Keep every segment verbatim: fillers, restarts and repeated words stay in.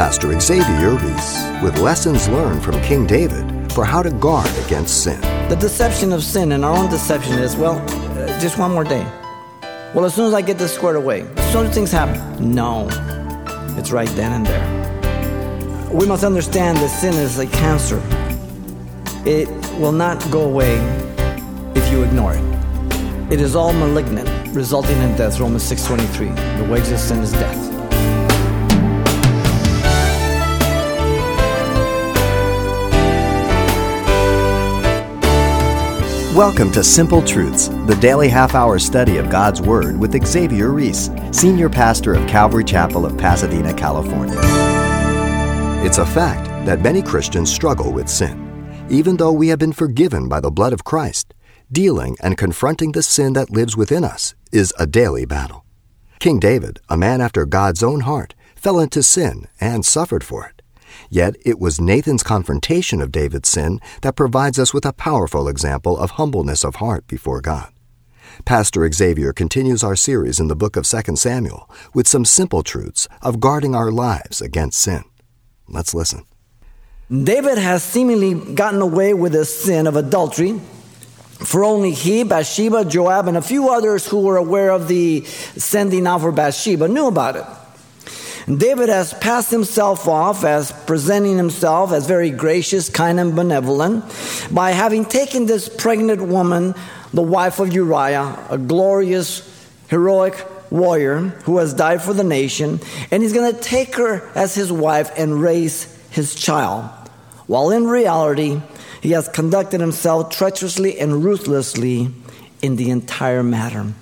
Pastor Xavier Reese with lessons learned from King David for how to guard against sin. The deception of sin and our own deception is, well, uh, just one more day. Well, as soon as I get this squared away, as soon as things happen, no, it's right then and there. We must understand that sin is a cancer. It will not go away if you ignore it. It is all malignant, resulting in death. Romans six twenty-three, the wages of sin is death. Welcome to Simple Truths, the daily half-hour study of God's Word with Xavier Reese, Senior Pastor of Calvary Chapel of Pasadena, California. It's a fact that many Christians struggle with sin, even though we have been forgiven by the blood of Christ. Dealing and confronting the sin that lives within us is a daily battle. King David, a man after God's own heart, fell into sin and suffered for it. Yet it was Nathan's confrontation of David's sin that provides us with a powerful example of humbleness of heart before God. Pastor Xavier continues our series in the book of Second Samuel with some simple truths of guarding our lives against sin. Let's listen. David has seemingly gotten away with his sin of adultery, for only he, Bathsheba, Joab, and a few others who were aware of the sending out for Bathsheba knew about it. And David has passed himself off as presenting himself as very gracious, kind, and benevolent by having taken this pregnant woman, the wife of Uriah, a glorious, heroic warrior who has died for the nation, and he's going to take her as his wife and raise his child, while in reality, he has conducted himself treacherously and ruthlessly in the entire matter.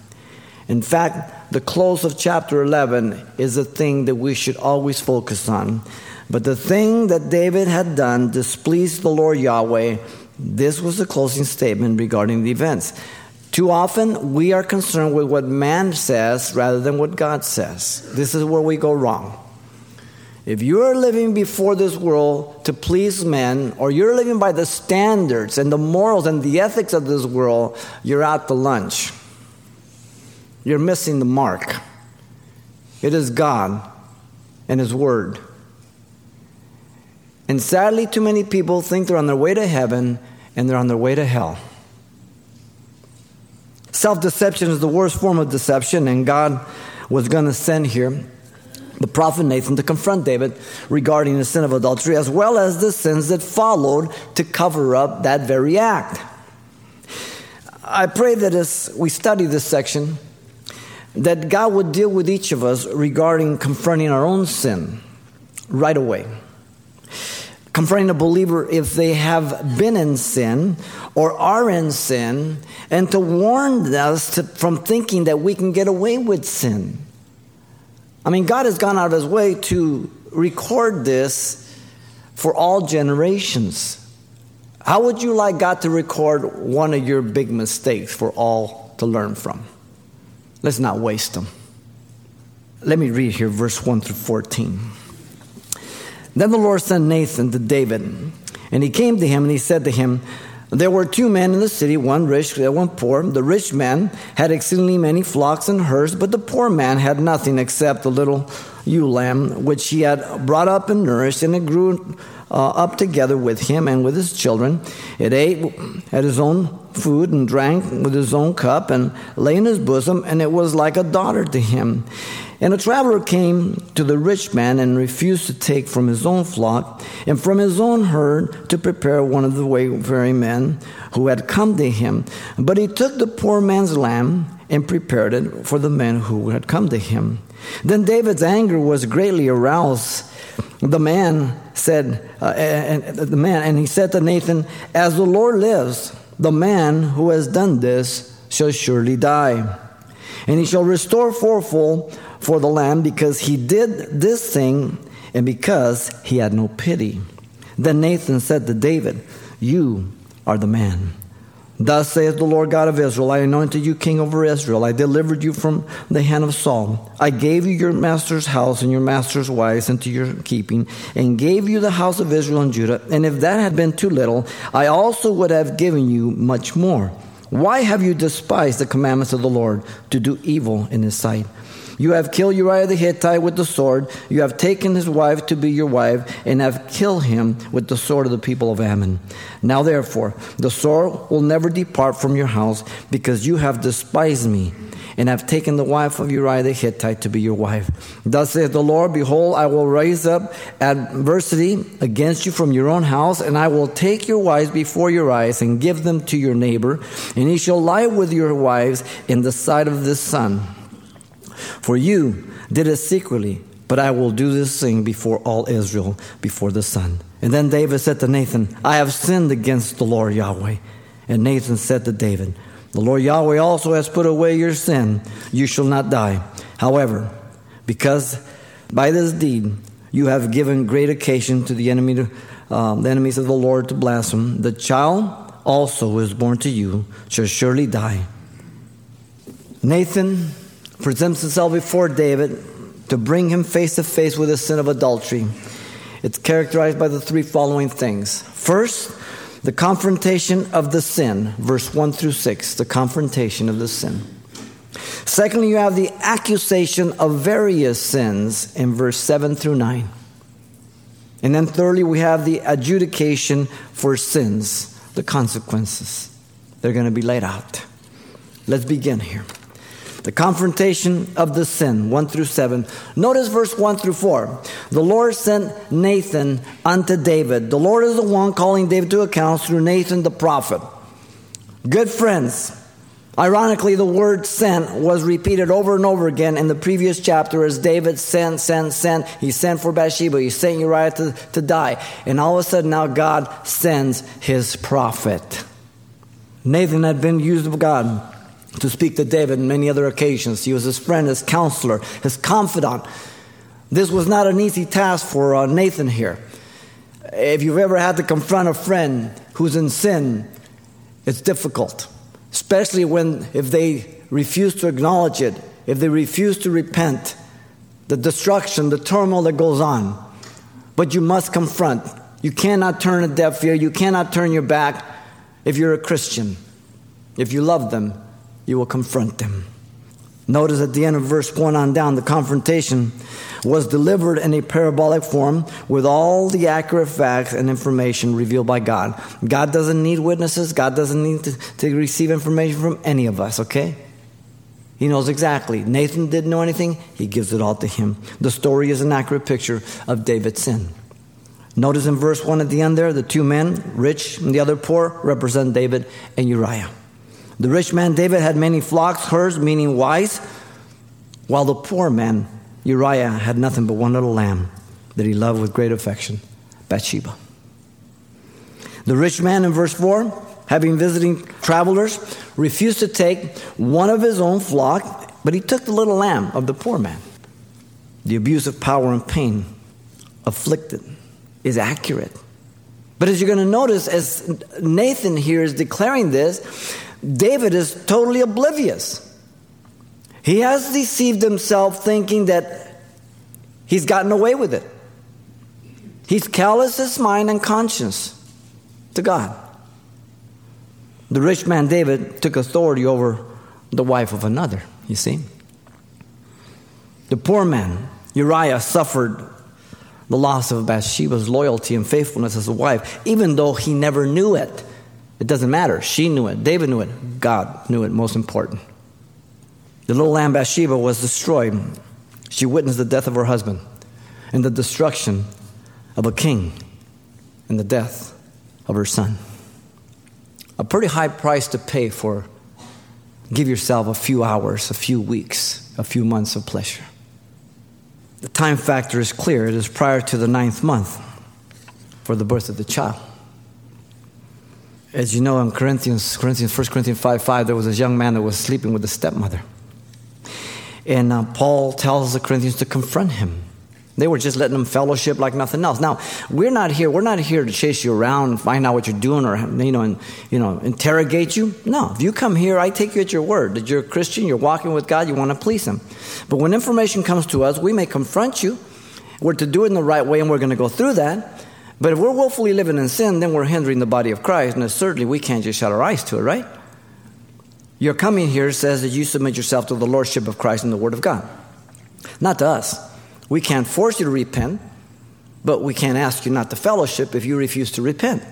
In fact, the close of chapter eleven is a thing that we should always focus on. But the thing that David had done displeased the Lord Yahweh. This was the closing statement regarding the events. Too often, we are concerned with what man says rather than what God says. This is where we go wrong. If you're living before this world to please men, or you're living by the standards and the morals and the ethics of this world, you're out to lunch. You're missing the mark. It is God and His Word. And sadly, too many people think they're on their way to heaven and they're on their way to hell. Self-deception is the worst form of deception, and God was going to send here the prophet Nathan to confront David regarding the sin of adultery, as well as the sins that followed to cover up that very act. I pray that as we study this section, that God would deal with each of us regarding confronting our own sin right away. Confronting a believer if they have been in sin or are in sin, and to warn us to, from thinking that we can get away with sin. I mean, God has gone out of His way to record this for all generations. How would you like God to record one of your big mistakes for all to learn from? Let's not waste them. Let me read here verse one through fourteen. Then the Lord sent Nathan to David, and he came to him, and he said to him, "There were two men in the city, one rich, the other one poor. The rich man had exceedingly many flocks and herds, but the poor man had nothing except a little ewe lamb, which he had brought up and nourished, and it grew uh, up together with him and with his children. It ate at his own food and drank with his own cup and lay in his bosom, and it was like a daughter to him. And a traveler came to the rich man and refused to take from his own flock and from his own herd to prepare one of the wayfaring men who had come to him. But he took the poor man's lamb and prepared it for the man who had come to him. Then David's anger was greatly aroused. The man said, uh, and, the man, and he said to Nathan, 'As the Lord lives, the man who has done this shall surely die. And he shall restore fourfold for the lamb, because he did this thing and because he had no pity.' Then Nathan said to David, 'You are the man. Thus saith the Lord God of Israel, I anointed you king over Israel. I delivered you from the hand of Saul. I gave you your master's house and your master's wives into your keeping, and gave you the house of Israel and Judah. And if that had been too little, I also would have given you much more. Why have you despised the commandments of the Lord to do evil in His sight? You have killed Uriah the Hittite with the sword. You have taken his wife to be your wife, and have killed him with the sword of the people of Ammon. Now therefore, the sword will never depart from your house, because you have despised me, and have taken the wife of Uriah the Hittite to be your wife. Thus saith the Lord, behold, I will raise up adversity against you from your own house, and I will take your wives before your eyes, and give them to your neighbor, and he shall lie with your wives in the sight of this sun. For you did it secretly, but I will do this thing before all Israel, before the sun. And then David said to Nathan, I have sinned against the Lord Yahweh. And Nathan said to David, the Lord Yahweh also has put away your sin. You shall not die. However, because by this deed you have given great occasion to the enemy, to, um, the enemies of the Lord to blaspheme, the child also who is born to you shall surely die. Nathan presents himself before David to bring him face to face with the sin of adultery. It's characterized by the three following things. First, the confrontation of the sin, verse one through six, the confrontation of the sin. Secondly, you have the accusation of various sins in verse seven through nine. And then thirdly, we have the adjudication for sins, the consequences. They're going to be laid out. Let's begin here. The confrontation of the sin, one through seven. Notice verse one through four. The Lord sent Nathan unto David. The Lord is the one calling David to account through Nathan the prophet. Good friends. Ironically, the word sent was repeated over and over again in the previous chapter as David sent, sent, sent. He sent for Bathsheba. He sent Uriah to, to die. And all of a sudden now God sends his prophet. Nathan had been used of God to speak to David on many other occasions. He was his friend, his counselor, his confidant. This was not an easy task for uh, Nathan here. If you've ever had to confront a friend who's in sin, it's difficult, especially when if they refuse to acknowledge it, if they refuse to repent, the destruction, the turmoil that goes on. But you must confront. You cannot turn a deaf ear. You cannot turn your back if you're a Christian, if you love them. You will confront them. Notice at the end of verse one on down, the confrontation was delivered in a parabolic form with all the accurate facts and information revealed by God. God doesn't need witnesses. God doesn't need to, to receive information from any of us, okay? He knows exactly. Nathan didn't know anything. He gives it all to him. The story is an accurate picture of David's sin. Notice in verse one at the end there, the two men, rich and the other poor, represent David and Uriah. The rich man David had many flocks, herds, meaning wise, while the poor man Uriah had nothing but one little lamb that he loved with great affection, Bathsheba. The rich man in verse four, having visiting travelers, refused to take one of his own flock, but he took the little lamb of the poor man. The abuse of power and pain afflicted is accurate. But as you're going to notice, as Nathan here is declaring this, David is totally oblivious. He has deceived himself thinking that he's gotten away with it. He's calloused his mind and conscience to God. The rich man David took authority over the wife of another, you see. The poor man, Uriah, suffered the loss of Bathsheba's loyalty and faithfulness as a wife, even though he never knew it. It doesn't matter. She knew it. David knew it. God knew it, most important. The little lamb Bathsheba was destroyed. She witnessed the death of her husband and the destruction of a king and the death of her son. A pretty high price to pay for give yourself a few hours, a few weeks, a few months of pleasure. The time factor is clear. It is prior to the ninth month for the birth of the child. As you know, in Corinthians, Corinthians, First Corinthians five five, there was this young man that was sleeping with his stepmother. And uh, Paul tells the Corinthians to confront him. They were just letting him fellowship like nothing else. Now, we're not here. We're not here to chase you around and find out what you're doing or, you know, and, you know, interrogate you. No. If you come here, I take you at your word. That you're a Christian, you're walking with God, you want to please him. But when information comes to us, we may confront you. We're to do it in the right way, and we're going to go through that. But if we're willfully living in sin, then we're hindering the body of Christ, and certainly we can't just shut our eyes to it, right? Your coming here says that you submit yourself to the lordship of Christ and the word of God. Not to us. We can't force you to repent, but we can't ask you not to fellowship if you refuse to repent.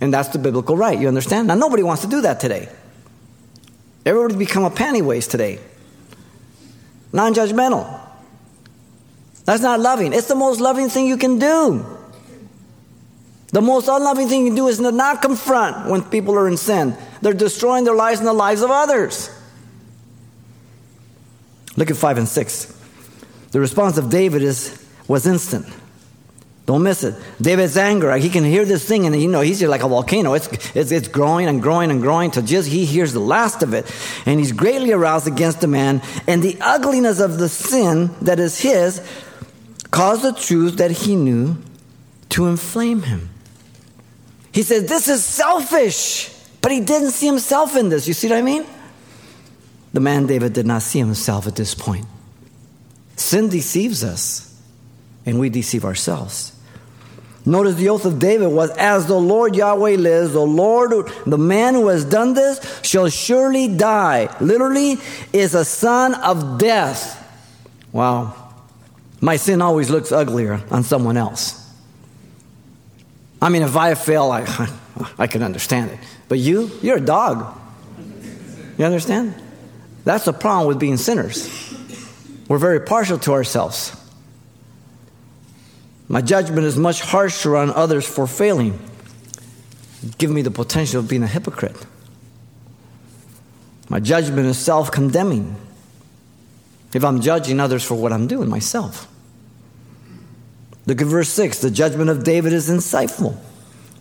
And that's the biblical right, you understand? Now, nobody wants to do that today. Everybody's become a panty waist today. Non-judgmental. That's not loving. It's the most loving thing you can do. The most unloving thing you can do is to not confront when people are in sin. They're destroying their lives and the lives of others. Look at five and six. The response of David is was instant. Don't miss it. David's anger, he can hear this thing, and you know he's like a volcano. It's, it's, it's growing and growing and growing till just he hears the last of it. And he's greatly aroused against the man. And the ugliness of the sin that is his caused the truth that he knew to inflame him. He says, this is selfish. But he didn't see himself in this. You see what I mean? The man David did not see himself at this point. Sin deceives us, and we deceive ourselves. Notice the oath of David was, as the Lord Yahweh lives, the Lord, the man who has done this shall surely die. Literally, is a son of death. Wow. My sin always looks uglier on someone else. I mean, if I fail, I, I can understand it. But you, you're a dog. You understand? That's the problem with being sinners. We're very partial to ourselves. My judgment is much harsher on others for failing. Give me the potential of being a hypocrite. My judgment is self-condemning. If I'm judging others for what I'm doing myself. Look at verse six. The judgment of David is insightful.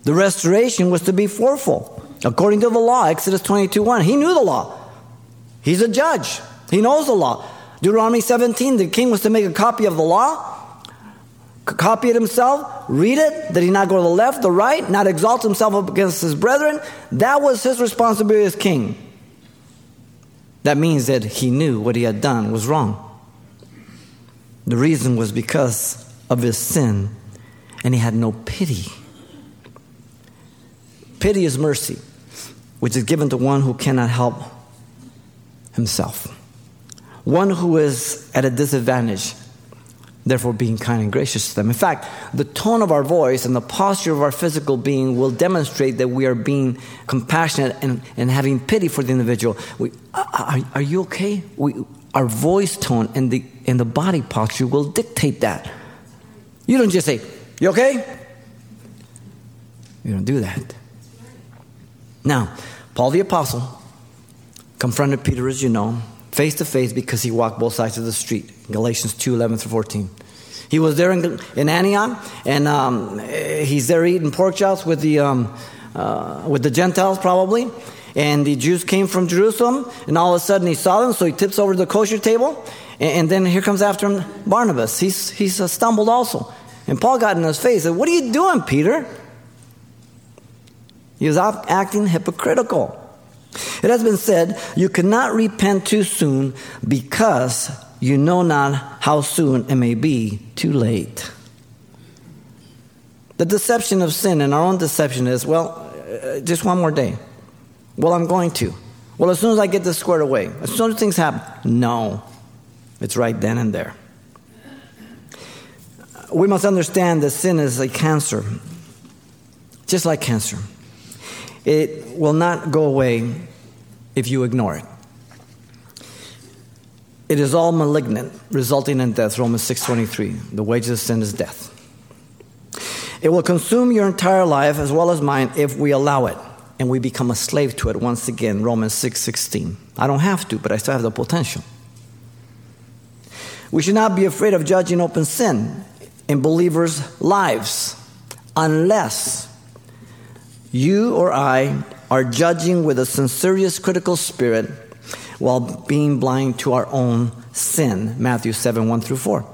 The restoration was to be fourfold, according to the law, Exodus twenty-two one. He knew the law. He's a judge. He knows the law. Deuteronomy seventeen, the king was to make a copy of the law, copy it himself, read it, that he not go to the left, the right, not exalt himself up against his brethren. That was his responsibility as king. That means that he knew what he had done was wrong. The reason was because of his sin, and he had no pity. Pity is mercy, which is given to one who cannot help himself. One who is at a disadvantage, therefore being kind and gracious to them. In fact, the tone of our voice and the posture of our physical being will demonstrate that we are being compassionate and, and having pity for the individual. We, are, are you okay? We, our voice tone and the, and the body posture will dictate that. You don't just say, you okay? You don't do that. Now, Paul the Apostle confronted Peter, as you know, face to face because he walked both sides of the street. Galatians two eleven through fourteen. He was there in, in Antioch, and um, he's there eating pork chops with the um, uh, with the Gentiles probably. And the Jews came from Jerusalem, and all of a sudden he saw them, so he tips over to the kosher table, and, and then here comes after him Barnabas. He's he's uh, stumbled also, and Paul got in his face. Said, "What are you doing, Peter?" He was acting hypocritical. It has been said, you cannot repent too soon because you know not how soon it may be too late. The deception of sin and our own deception is, well, just one more day. Well, I'm going to. Well, as soon as I get this squared away, as soon as things happen, no. It's right then and there. We must understand that sin is a cancer, just like cancer. It will not go away if you ignore it. It is all malignant, resulting in death, Romans six twenty-three. The wages of sin is death. It will consume your entire life as well as mine if we allow it, and we become a slave to it once again, Romans six sixteen. I don't have to, but I still have the potential. We should not be afraid of judging open sin in believers' lives unless you or I are judging with a censorious, critical spirit while being blind to our own sin, Matthew seven, one through four.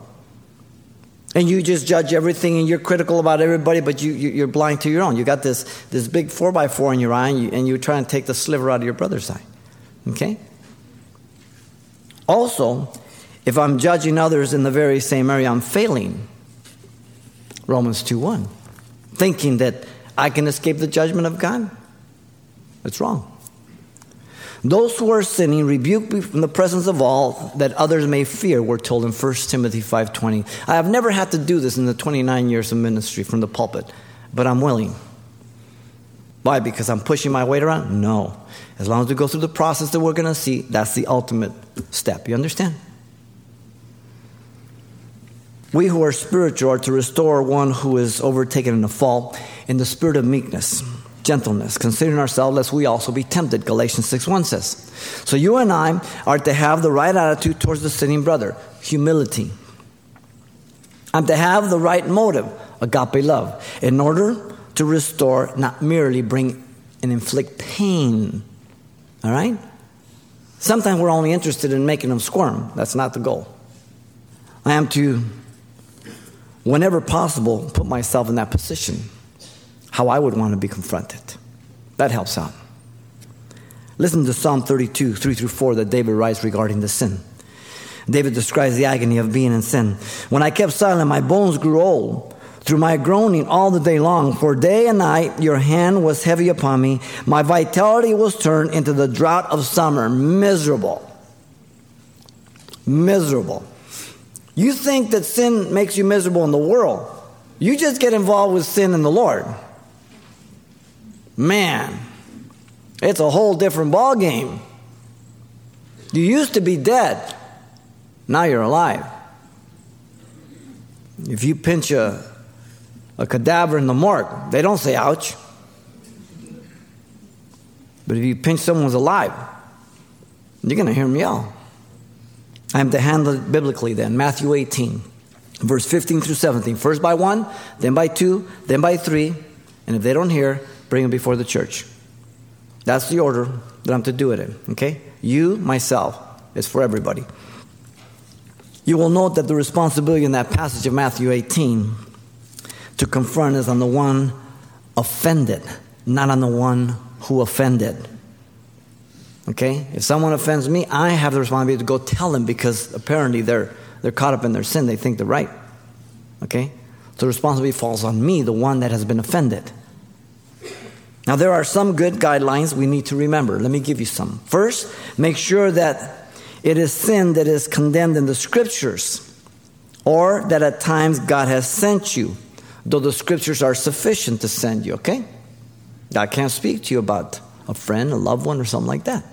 And you just judge everything and you're critical about everybody, but you, you, you're blind to your own. You got this, this big four by four in your eye, and, you, and you're trying to take the sliver out of your brother's eye. Okay? Also, if I'm judging others in the very same area, I'm failing. Romans two one. Thinking that I can escape the judgment of God. It's wrong. Those who are sinning rebuke me from the presence of all, that others may fear, we're told in First Timothy five twenty. I have never had to do this in the twenty-nine years of ministry from the pulpit, but I'm willing. Why? Because I'm pushing my weight around? No. As long as we go through the process that we're going to see, that's the ultimate step. You understand? We who are spiritual are to restore one who is overtaken in a fall in the spirit of meekness, gentleness, considering ourselves lest we also be tempted, Galatians six one says. So you and I are to have the right attitude towards the sinning brother, humility. I'm to have the right motive, agape love, in order to restore, not merely bring and inflict pain. All right? Sometimes we're only interested in making them squirm. That's not the goal. I am to, whenever possible, put myself in that position, how I would want to be confronted. That helps out. Listen to Psalm thirty-two, three through four that David writes regarding the sin. David describes the agony of being in sin. When I kept silent, my bones grew old through my groaning all the day long. For day and night your hand was heavy upon me. My vitality was turned into the drought of summer. Miserable. Miserable. You think that sin makes you miserable in the world. You just get involved with sin in the Lord. Man, it's a whole different ball game. You used to be dead. Now you're alive. If you pinch a, a cadaver in the morgue, they don't say ouch. But if you pinch someone who's alive, you're going to hear them yell. I am to handle it biblically then. Matthew eighteen, verse fifteen through seventeen. First by one, then by two, then by three. And if they don't hear, bring them before the church. That's the order that I'm to do it in. Okay? You, myself. It's for everybody. You will note that the responsibility in that passage of Matthew eighteen to confront is on the one offended, not on the one who offended. Okay? If someone offends me, I have the responsibility to go tell them because apparently they're they're caught up in their sin. They think they're right. Okay? So the responsibility falls on me, the one that has been offended. Now there are some good guidelines we need to remember. Let me give you some. First, make sure that it is sin that is condemned in the Scriptures or that at times God has sent you, though the Scriptures are sufficient to send you, okay? God can't speak to you about a friend, a loved one, or something like that.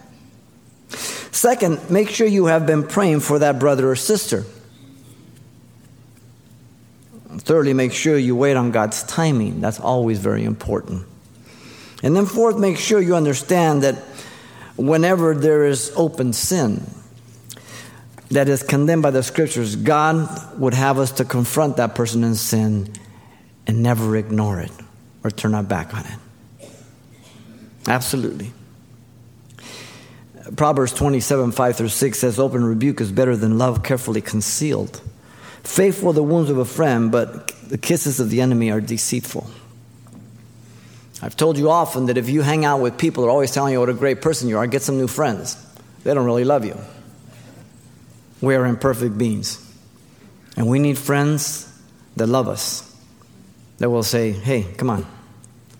Second, make sure you have been praying for that brother or sister. Thirdly, make sure you wait on God's timing. That's always very important. And then fourth, make sure you understand that whenever there is open sin that is condemned by the Scriptures, God would have us to confront that person in sin and never ignore it or turn our back on it. Absolutely. Proverbs twenty-seven, five through six says, open rebuke is better than love carefully concealed. Faithful are the wounds of a friend, but the kisses of the enemy are deceitful. I've told you often that if you hang out with people who are always telling you what a great person you are, get some new friends. They don't really love you. We are imperfect beings. And we need friends that love us. That will say, hey, come on,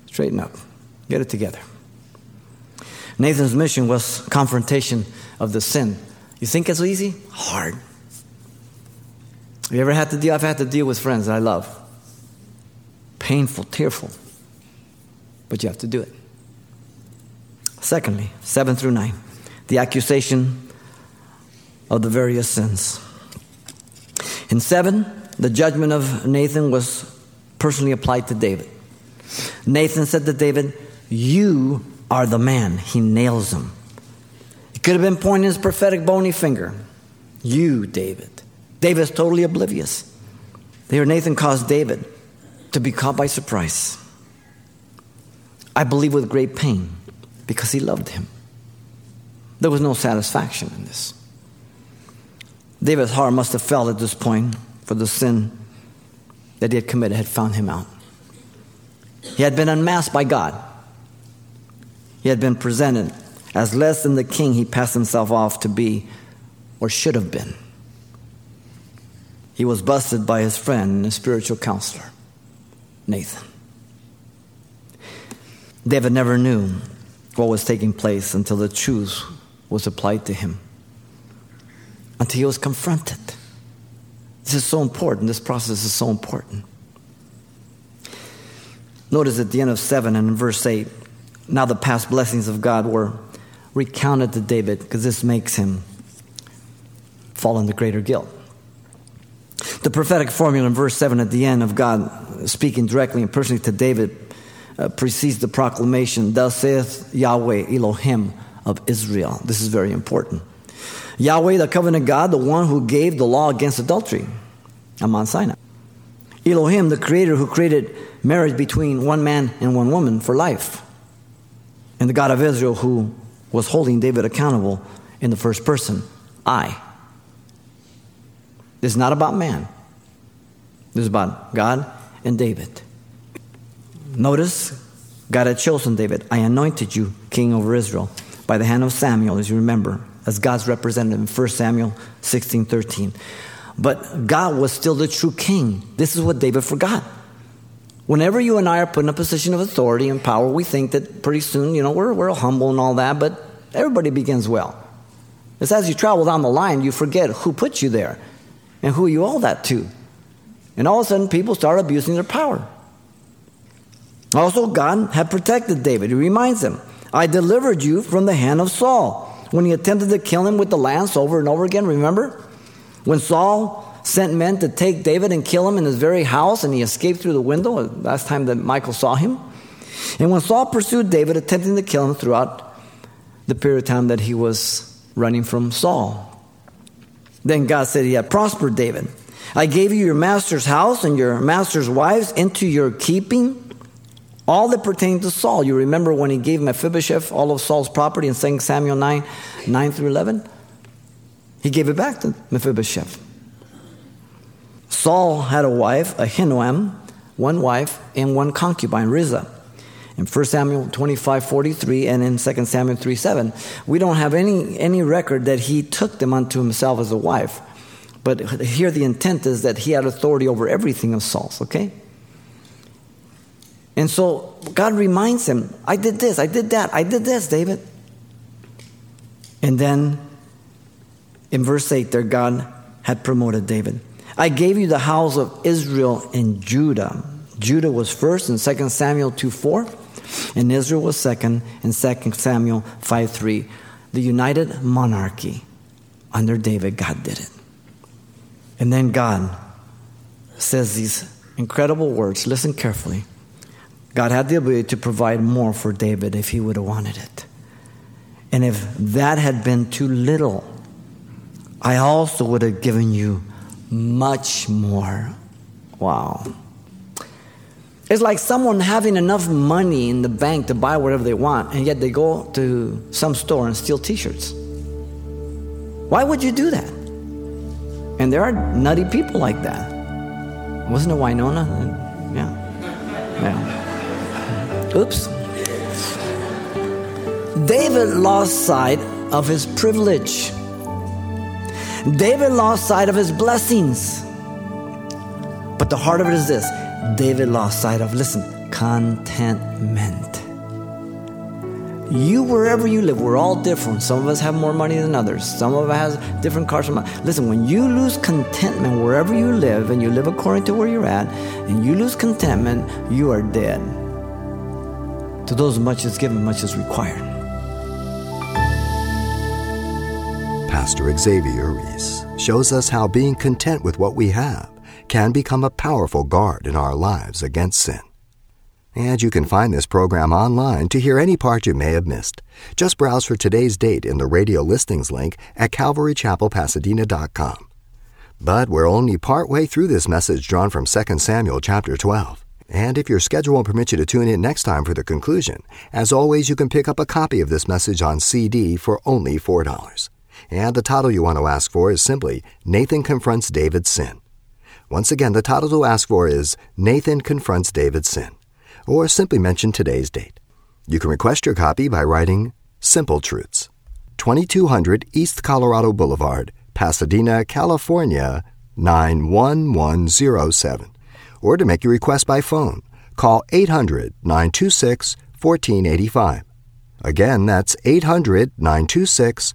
straighten up. Get it together. Nathan's mission was confrontation of the sin. You think it's easy? Hard. Have you ever had to deal? I've had to deal with friends that I love. Painful, tearful. But you have to do it. Secondly, seven through nine, the accusation of the various sins. In seven, the judgment of Nathan was personally applied to David. Nathan said to David, you are the man. He nails him. It could have been pointing his prophetic bony finger. You, David. David's totally oblivious. Here Nathan caused David to be caught by surprise. I believe with great pain, because he loved him. There was no satisfaction in this. David's heart must have felt at this point, for the sin that he had committed had found him out. He had been unmasked by God. He had been presented as less than the king he passed himself off to be or should have been. He was busted by his friend and his spiritual counselor, Nathan. David never knew what was taking place until the truth was applied to him until he was confronted. This is so important. This process is so important. Notice at the end of seven and in verse eight, now the past blessings of God were recounted to David, because this makes him fall into greater guilt. The prophetic formula in verse seven at the end of God speaking directly and personally to David uh, precedes the proclamation, thus saith Yahweh Elohim of Israel. This is very important. Yahweh, the covenant God, the one who gave the law against adultery on Mount Sinai. Elohim, the creator who created marriage between one man and one woman for life. And the God of Israel who was holding David accountable in the first person, I. This is not about man. This is about God and David. Notice, God had chosen David. I anointed you king over Israel by the hand of Samuel, as you remember, as God's representative in First Samuel sixteen thirteen. But God was still the true king. This is what David forgot. Whenever you and I are put in a position of authority and power, we think that pretty soon, you know, we're, we're humble and all that, but everybody begins well. It's as you travel down the line, you forget who put you there and who you owe that to. And all of a sudden, people start abusing their power. Also, God had protected David. He reminds him, I delivered you from the hand of Saul when he attempted to kill him with the lance over and over again, remember? When Saul sent men to take David and kill him in his very house, and he escaped through the window, last time that Michael saw him. And when Saul pursued David, attempting to kill him throughout the period of time that he was running from Saul. Then God said he had prospered David. I gave you your master's house and your master's wives into your keeping. All that pertained to Saul. You remember when he gave Mephibosheth all of Saul's property in Second Samuel nine, nine through eleven? He gave it back to Mephibosheth. Saul had a wife, Ahinoam, one wife, and one concubine, Rizah. In First Samuel twenty-five forty-three and in Second Samuel three seven, we don't have any, any record that he took them unto himself as a wife. But here the intent is that he had authority over everything of Saul's, okay? And so God reminds him, I did this, I did that, I did this, David. And then in verse eight there, God had promoted David. I gave you the house of Israel and Judah. Judah was first in Second Samuel two four, and Israel was second in Second Samuel five three. The united monarchy under David, God did it. And then God says these incredible words. Listen carefully. God had the ability to provide more for David if he would have wanted it. And if that had been too little, I also would have given you much more. Wow. It's like someone having enough money in the bank to buy whatever they want, and yet they go to some store and steal t-shirts. Why would you do that? And there are nutty people like that. Wasn't it Winona? Yeah. Yeah. Oops. David lost sight of his privilege. David lost sight of his blessings. But the heart of it is this. David lost sight of, listen, contentment. You, wherever you live, we're all different. Some of us have more money than others. Some of us have different cars. Listen, when you lose contentment wherever you live, and you live according to where you're at, and you lose contentment, you are dead. To those much is given, much is required. Pastor Xavier Reese shows us how being content with what we have can become a powerful guard in our lives against sin. And you can find this program online to hear any part you may have missed. Just browse for today's date in the radio listings link at calvary chapel pasadena dot com. But we're only partway through this message drawn from Second Samuel chapter twelve. And if your schedule will permit you to tune in next time for the conclusion, as always, you can pick up a copy of this message on C D for only four dollars. And the title you want to ask for is simply, Nathan Confronts David's Sin. Once again, the title to ask for is, Nathan Confronts David's Sin. Or simply mention today's date. You can request your copy by writing, Simple Truths, twenty-two hundred East Colorado Boulevard, Pasadena, California, nine one one zero seven. Or to make your request by phone, call eight hundred nine two six one four eight five. Again, that's eight hundred, nine two six,